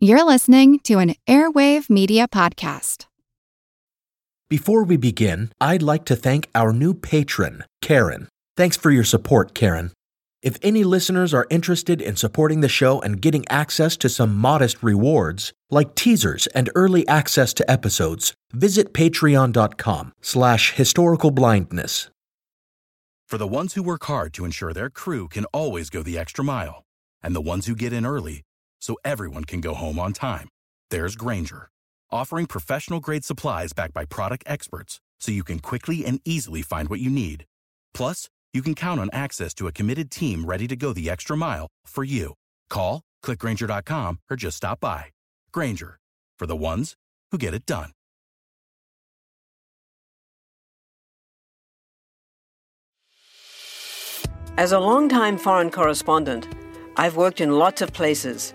You're listening to an Airwave Media Podcast. Before we begin, I'd like to thank our new patron, Karen. Thanks for your support, Karen. If any listeners are interested in supporting the show and getting access to some modest rewards, like teasers and early access to episodes, visit patreon.com/historicalblindness. For the ones who work hard to ensure their crew can always go the extra mile, and the ones who get in early so everyone can go home on time, there's Grainger, offering professional-grade supplies backed by product experts so you can quickly and easily find what you need. Plus, you can count on access to a committed team ready to go the extra mile for you. Call, click Grainger.com, or just stop by. Grainger, for the ones who get it done. As a longtime foreign correspondent, I've worked in lots of places,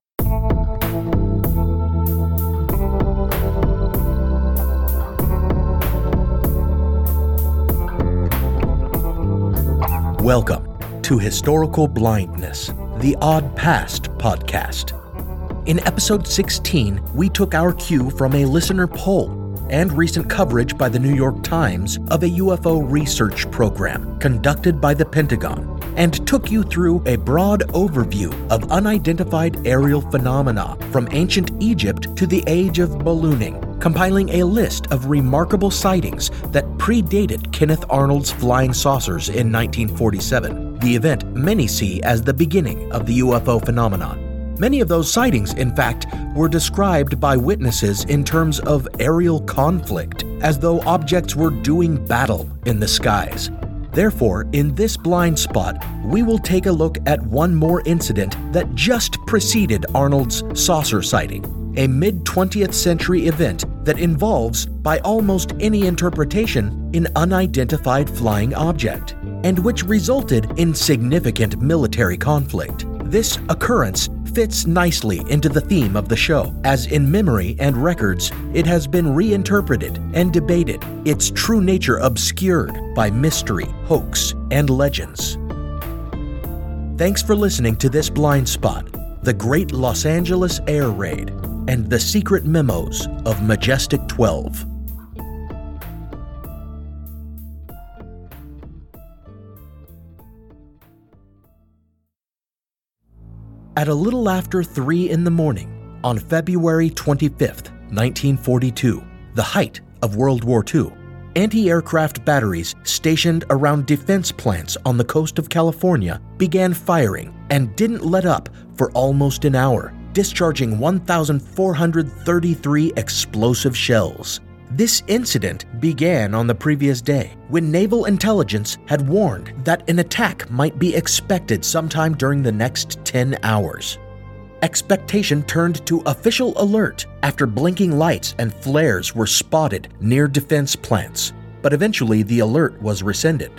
Welcome to Historical Blindness, the Odd Past podcast. In episode 16, we took our cue from a listener poll and recent coverage by the New York Times of a UFO research program conducted by the Pentagon, and took you through a broad overview of unidentified aerial phenomena from ancient Egypt to the age of ballooning, compiling a list of remarkable sightings that predated Kenneth Arnold's flying saucers in 1947, the event many see as the beginning of the UFO phenomenon. Many of those sightings, in fact, were described by witnesses in terms of aerial conflict, as though objects were doing battle in the skies. Therefore, in this blind spot, we will take a look at one more incident that just preceded Arnold's saucer sighting, a mid-20th century event that involves, by almost any interpretation, an unidentified flying object, and which resulted in significant military conflict. This occurrence fits nicely into the theme of the show, as in memory and records, it has been reinterpreted and debated, its true nature obscured by mystery, hoax, and legends. Thanks for listening to This Blind Spot, The Great Los Angeles Air Raid, and the Secret Memos of Majestic 12. At a little after 3 in the morning, on February 25th, 1942, the height of World War II, anti-aircraft batteries stationed around defense plants on the coast of California began firing and didn't let up for almost an hour, discharging 1,433 explosive shells. This incident began on the previous day, when naval intelligence had warned that an attack might be expected sometime during the next 10 hours. Expectation turned to official alert after blinking lights and flares were spotted near defense plants, but eventually the alert was rescinded.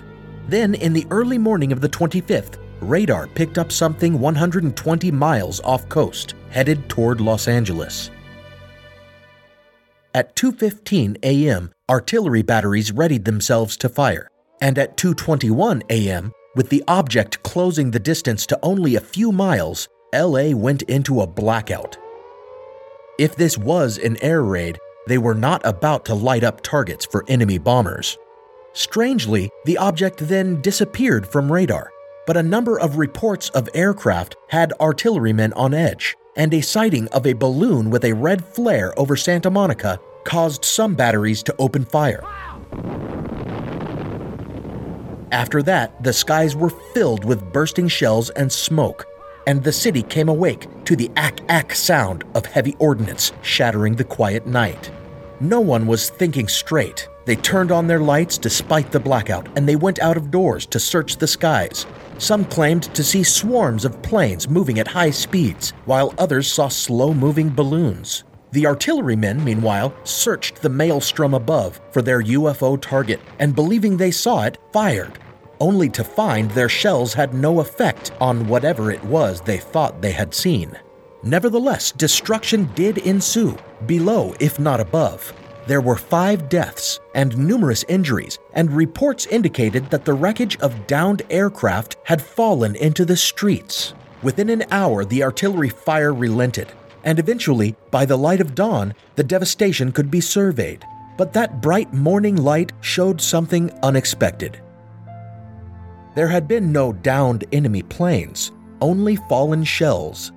Then, in the early morning of the 25th, radar picked up something 120 miles off coast, headed toward Los Angeles. At 2:15 a.m., artillery batteries readied themselves to fire, and at 2:21 a.m., with the object closing the distance to only a few miles, LA went into a blackout. If this was an air raid, they were not about to light up targets for enemy bombers. Strangely, the object then disappeared from radar, but a number of reports of aircraft had artillerymen on edge, and a sighting of a balloon with a red flare over Santa Monica caused some batteries to open fire. After that, the skies were filled with bursting shells and smoke, and the city came awake to the ack-ack sound of heavy ordnance shattering the quiet night. No one was thinking straight. They turned on their lights despite the blackout, and they went out of doors to search the skies. Some claimed to see swarms of planes moving at high speeds, while others saw slow-moving balloons. The artillerymen, meanwhile, searched the maelstrom above for their UFO target and, believing they saw it, fired, only to find their shells had no effect on whatever it was they thought they had seen. Nevertheless, destruction did ensue, below if not above. There were 5 deaths and numerous injuries, and reports indicated that the wreckage of downed aircraft had fallen into the streets. Within an hour, the artillery fire relented, and eventually, by the light of dawn, the devastation could be surveyed. But that bright morning light showed something unexpected. There had been no downed enemy planes, only fallen shells.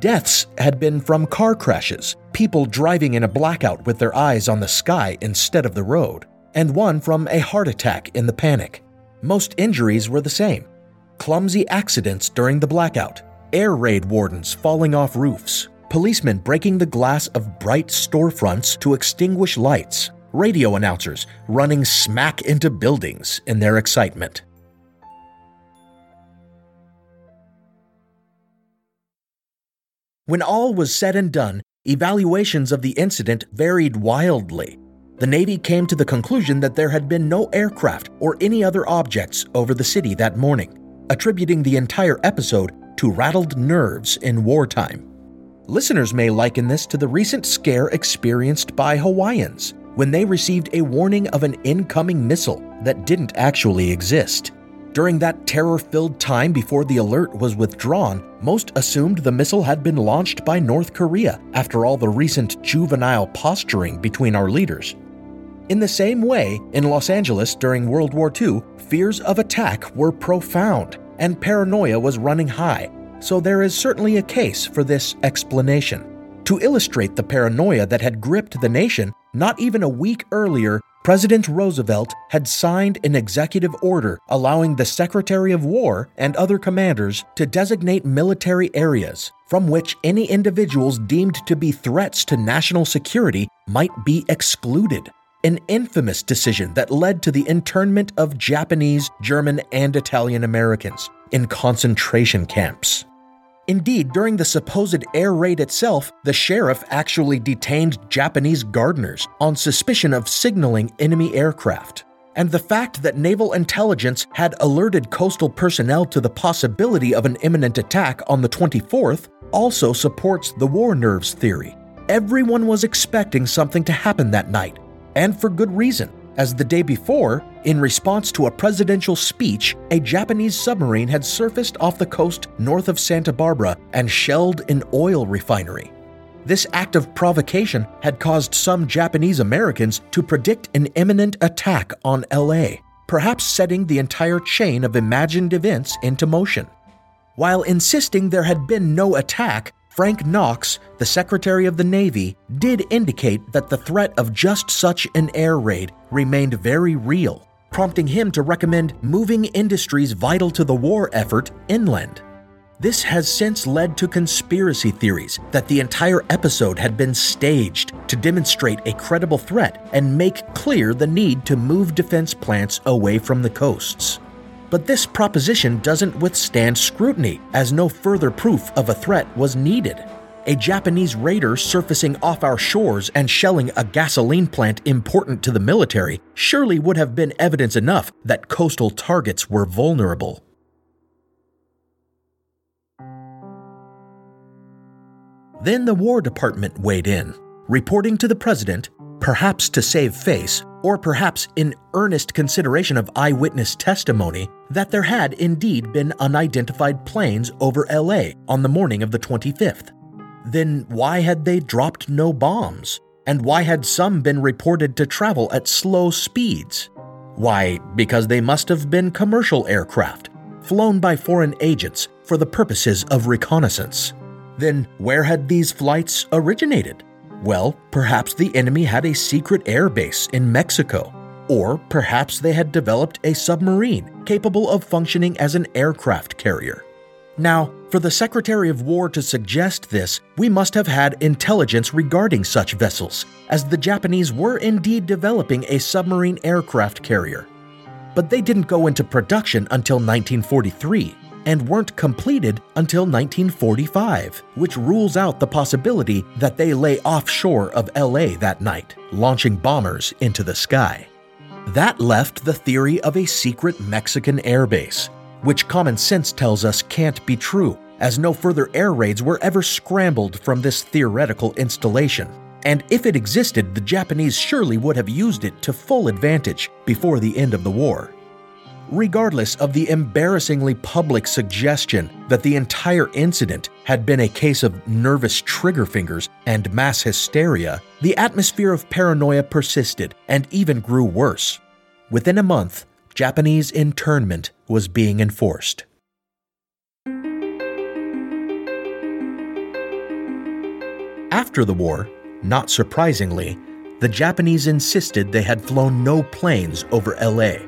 Deaths had been from car crashes, people driving in a blackout with their eyes on the sky instead of the road, and one from a heart attack in the panic. Most injuries were the same: clumsy accidents during the blackout, air raid wardens falling off roofs, policemen breaking the glass of bright storefronts to extinguish lights, radio announcers running smack into buildings in their excitement. When all was said and done, evaluations of the incident varied wildly. The Navy came to the conclusion that there had been no aircraft or any other objects over the city that morning, attributing the entire episode to rattled nerves in wartime. Listeners may liken this to the recent scare experienced by Hawaiians when they received a warning of an incoming missile that didn't actually exist. During that terror-filled time before the alert was withdrawn, most assumed the missile had been launched by North Korea after all the recent juvenile posturing between our leaders. In the same way, in Los Angeles during World War II, fears of attack were profound, and paranoia was running high, so there is certainly a case for this explanation. To illustrate the paranoia that had gripped the nation, not even a week earlier, President Roosevelt had signed an executive order allowing the Secretary of War and other commanders to designate military areas from which any individuals deemed to be threats to national security might be excluded. An infamous decision that led to the internment of Japanese, German, and Italian Americans in concentration camps. Indeed, during the supposed air raid itself, the sheriff actually detained Japanese gardeners on suspicion of signaling enemy aircraft. And the fact that naval intelligence had alerted coastal personnel to the possibility of an imminent attack on the 24th also supports the war nerves theory. Everyone was expecting something to happen that night, and for good reason, as the day before, in response to a presidential speech, a Japanese submarine had surfaced off the coast north of Santa Barbara and shelled an oil refinery. This act of provocation had caused some Japanese Americans to predict an imminent attack on LA, perhaps setting the entire chain of imagined events into motion. While insisting there had been no attack, Frank Knox, the Secretary of the Navy, did indicate that the threat of just such an air raid remained very real, prompting him to recommend moving industries vital to the war effort inland. This has since led to conspiracy theories that the entire episode had been staged to demonstrate a credible threat and make clear the need to move defense plants away from the coasts. But this proposition doesn't withstand scrutiny, as no further proof of a threat was needed. A Japanese raider surfacing off our shores and shelling a gasoline plant important to the military surely would have been evidence enough that coastal targets were vulnerable. Then the War Department weighed in, reporting to the president, perhaps to save face, or perhaps in earnest consideration of eyewitness testimony, that there had indeed been unidentified planes over LA on the morning of the 25th. Then why had they dropped no bombs? And why had some been reported to travel at slow speeds? Why, because they must have been commercial aircraft, flown by foreign agents for the purposes of reconnaissance. Then where had these flights originated? Well, perhaps the enemy had a secret airbase in Mexico, or perhaps they had developed a submarine capable of functioning as an aircraft carrier. Now, for the Secretary of War to suggest this, we must have had intelligence regarding such vessels, as the Japanese were indeed developing a submarine aircraft carrier. But they didn't go into production until 1943, and weren't completed until 1945, which rules out the possibility that they lay offshore of LA that night, launching bombers into the sky. That left the theory of a secret Mexican airbase, which common sense tells us can't be true, as no further air raids were ever scrambled from this theoretical installation. And if it existed, the Japanese surely would have used it to full advantage before the end of the war. Regardless of the embarrassingly public suggestion that the entire incident had been a case of nervous trigger fingers and mass hysteria, the atmosphere of paranoia persisted and even grew worse. Within a month, Japanese internment was being enforced. After the war, not surprisingly, the Japanese insisted they had flown no planes over LA.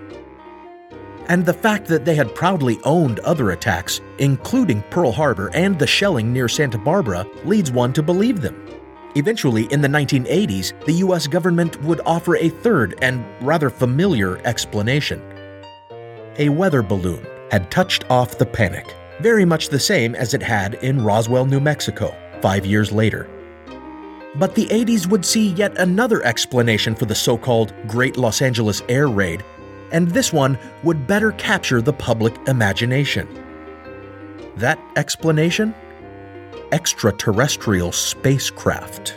And the fact that they had proudly owned other attacks, including Pearl Harbor and the shelling near Santa Barbara, leads one to believe them. Eventually, in the 1980s, the US government would offer a third and rather familiar explanation. A weather balloon had touched off the panic, very much the same as it had in Roswell, New Mexico, 5 years later. But the 80s would see yet another explanation for the so-called Great Los Angeles Air Raid, and this one would better capture the public imagination. That explanation? Extraterrestrial spacecraft.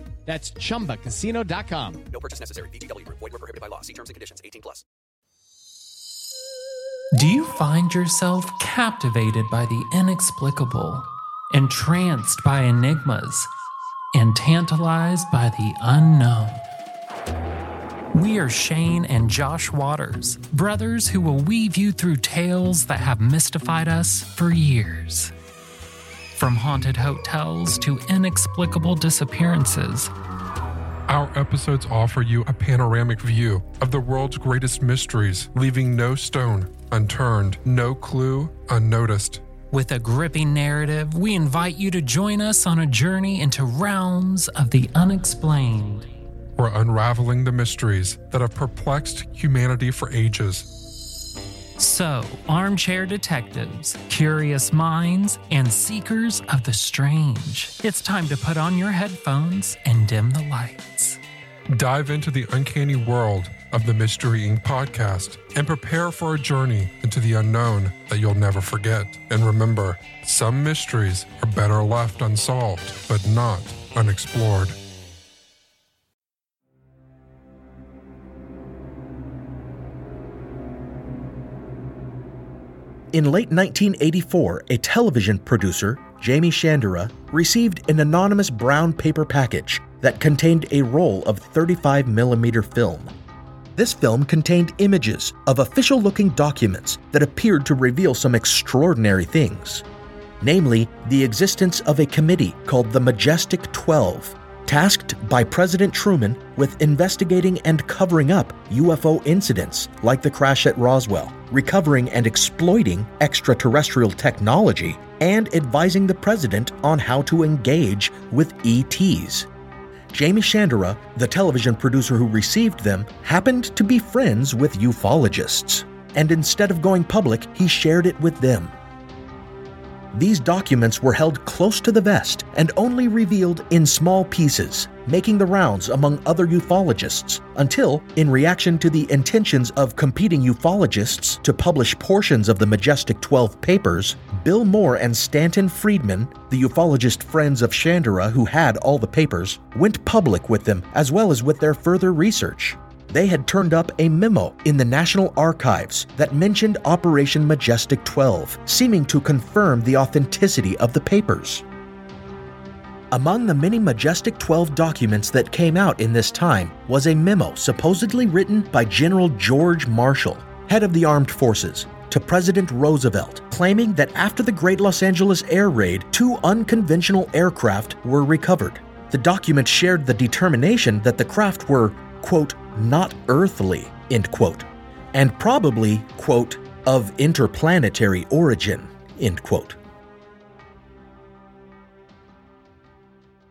That's ChumbaCasino.com. No purchase necessary. VGW Group. Void where prohibited by law. See terms and conditions. 18+. Do you find yourself captivated by the inexplicable, entranced by enigmas, and tantalized by the unknown? We are Shane and Josh Waters, brothers who will weave you through tales that have mystified us for years. From haunted hotels to inexplicable disappearances. Our episodes offer you a panoramic view of the world's greatest mysteries, leaving no stone unturned, no clue unnoticed. With a gripping narrative, we invite you to join us on a journey into realms of the unexplained. We're unraveling the mysteries that have perplexed humanity for ages. So, armchair detectives, curious minds, and seekers of the strange, it's time to put on your headphones and dim the lights. Dive into the uncanny world of the Mystery Inc. podcast and prepare for a journey into the unknown that you'll never forget. And remember, some mysteries are better left unsolved, but not unexplored. In late 1984, a television producer, Jaime Shandera, received an anonymous brown paper package that contained a roll of 35mm film. This film contained images of official-looking documents that appeared to reveal some extraordinary things, namely the existence of a committee called the Majestic 12, tasked by President Truman with investigating and covering up UFO incidents like the crash at Roswell, recovering and exploiting extraterrestrial technology, and advising the president on how to engage with ETs. Jaime Shandera, the television producer who received them, happened to be friends with ufologists, and instead of going public, he shared it with them. These documents were held close to the vest and only revealed in small pieces, making the rounds among other ufologists until, in reaction to the intentions of competing ufologists to publish portions of the Majestic 12 papers, Bill Moore and Stanton Friedman, the ufologist friends of Shandera who had all the papers, went public with them as well as with their further research. They had turned up a memo in the National Archives that mentioned Operation Majestic 12, seeming to confirm the authenticity of the papers. Among the many Majestic 12 documents that came out in this time was a memo supposedly written by General George Marshall, head of the armed forces, to President Roosevelt, claiming that after the Great Los Angeles Air Raid, 2 unconventional aircraft were recovered. The document shared the determination that the craft were, quote, not earthly, end quote, and probably, quote, of interplanetary origin, end quote.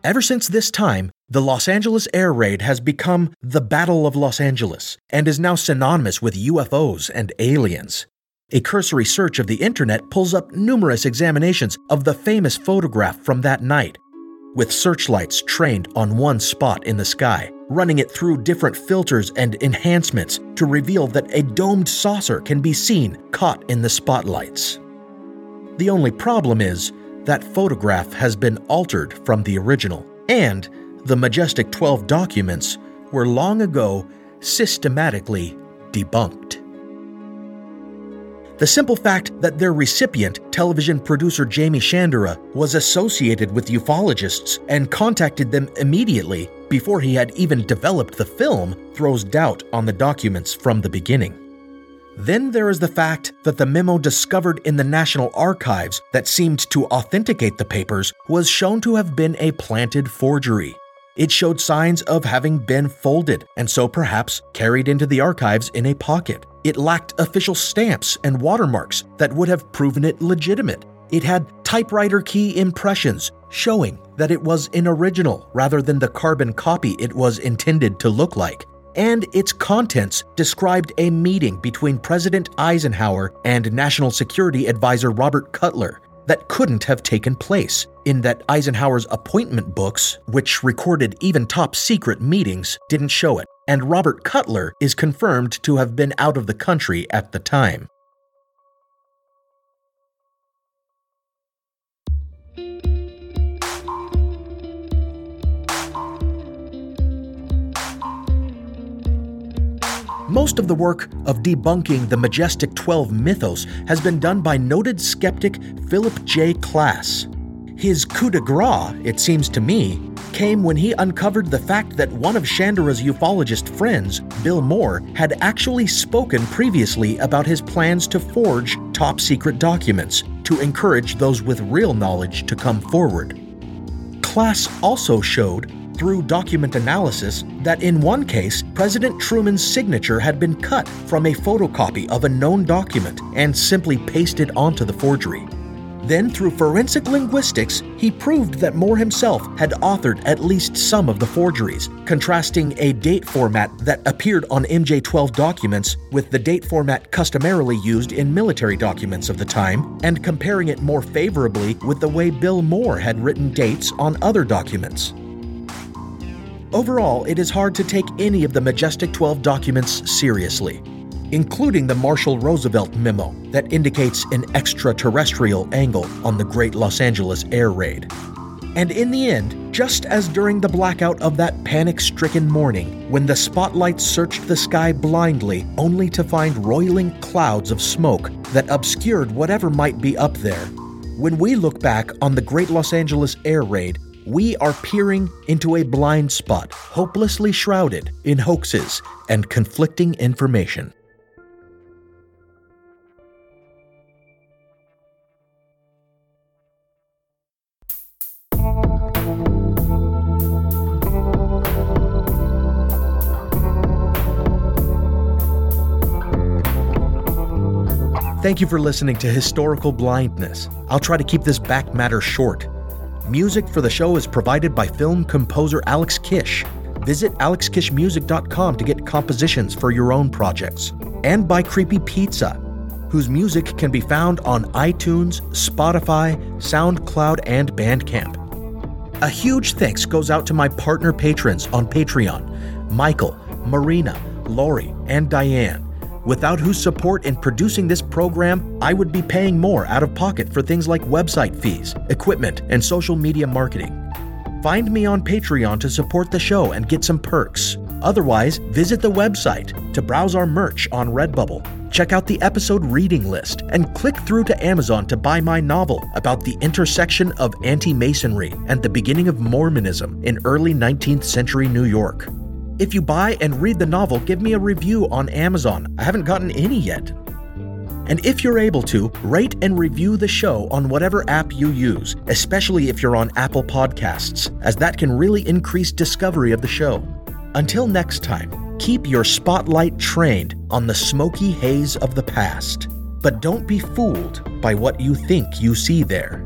Ever since this time, the Los Angeles Air Raid has become the Battle of Los Angeles and is now synonymous with UFOs and aliens. A cursory search of the internet pulls up numerous examinations of the famous photograph from that night, with searchlights trained on one spot in the sky, running it through different filters and enhancements to reveal that a domed saucer can be seen caught in the spotlights. The only problem is that photograph has been altered from the original, and the Majestic 12 documents were long ago systematically debunked. The simple fact that their recipient, television producer Jaime Shandera, was associated with ufologists and contacted them immediately before he had even developed the film throws doubt on the documents from the beginning. Then there is the fact that the memo discovered in the National Archives that seemed to authenticate the papers was shown to have been a planted forgery. It showed signs of having been folded and so perhaps carried into the archives in a pocket. It lacked official stamps and watermarks that would have proven it legitimate. It had typewriter key impressions showing that it was an original rather than the carbon copy it was intended to look like. And its contents described a meeting between President Eisenhower and National Security Advisor Robert Cutler that couldn't have taken place, in that Eisenhower's appointment books, which recorded even top-secret meetings, didn't show it, and Robert Cutler is confirmed to have been out of the country at the time. Most of the work of debunking the Majestic 12 mythos has been done by noted skeptic Philip J. Klass. His coup de grace, it seems to me, came when he uncovered the fact that one of Shandera's ufologist friends, Bill Moore, had actually spoken previously about his plans to forge top-secret documents to encourage those with real knowledge to come forward. Klass also showed through document analysis that in one case, President Truman's signature had been cut from a photocopy of a known document and simply pasted onto the forgery. Then, through forensic linguistics, he proved that Moore himself had authored at least some of the forgeries, contrasting a date format that appeared on MJ-12 documents with the date format customarily used in military documents of the time, and comparing it more favorably with the way Bill Moore had written dates on other documents. Overall, it is hard to take any of the Majestic 12 documents seriously, including the Marshall Roosevelt memo that indicates an extraterrestrial angle on the Great Los Angeles Air Raid. And in the end, just as during the blackout of that panic-stricken morning, when the spotlights searched the sky blindly only to find roiling clouds of smoke that obscured whatever might be up there, when we look back on the Great Los Angeles Air Raid, we are peering into a blind spot, hopelessly shrouded in hoaxes and conflicting information. Thank you for listening to Historical Blindness. I'll try to keep this back matter short. Music for the show is provided by film composer Alex Kish. Visit alexkishmusic.com to get compositions for your own projects. And by Creepy Pizza, whose music can be found on iTunes, Spotify, SoundCloud, and Bandcamp. A huge thanks goes out to my partner patrons on Patreon, Michael, Marina, Lori, and Diane, without whose support in producing this program, I would be paying more out of pocket for things like website fees, equipment, and social media marketing. Find me on Patreon to support the show and get some perks. Otherwise, visit the website to browse our merch on Redbubble, check out the episode reading list, and click through to Amazon to buy my novel about the intersection of anti-Masonry and the beginning of Mormonism in early 19th century New York. If you buy and read the novel, give me a review on Amazon. I haven't gotten any yet. And if you're able to, rate and review the show on whatever app you use, especially if you're on Apple Podcasts, as that can really increase discovery of the show. Until next time, keep your spotlight trained on the smoky haze of the past, but don't be fooled by what you think you see there.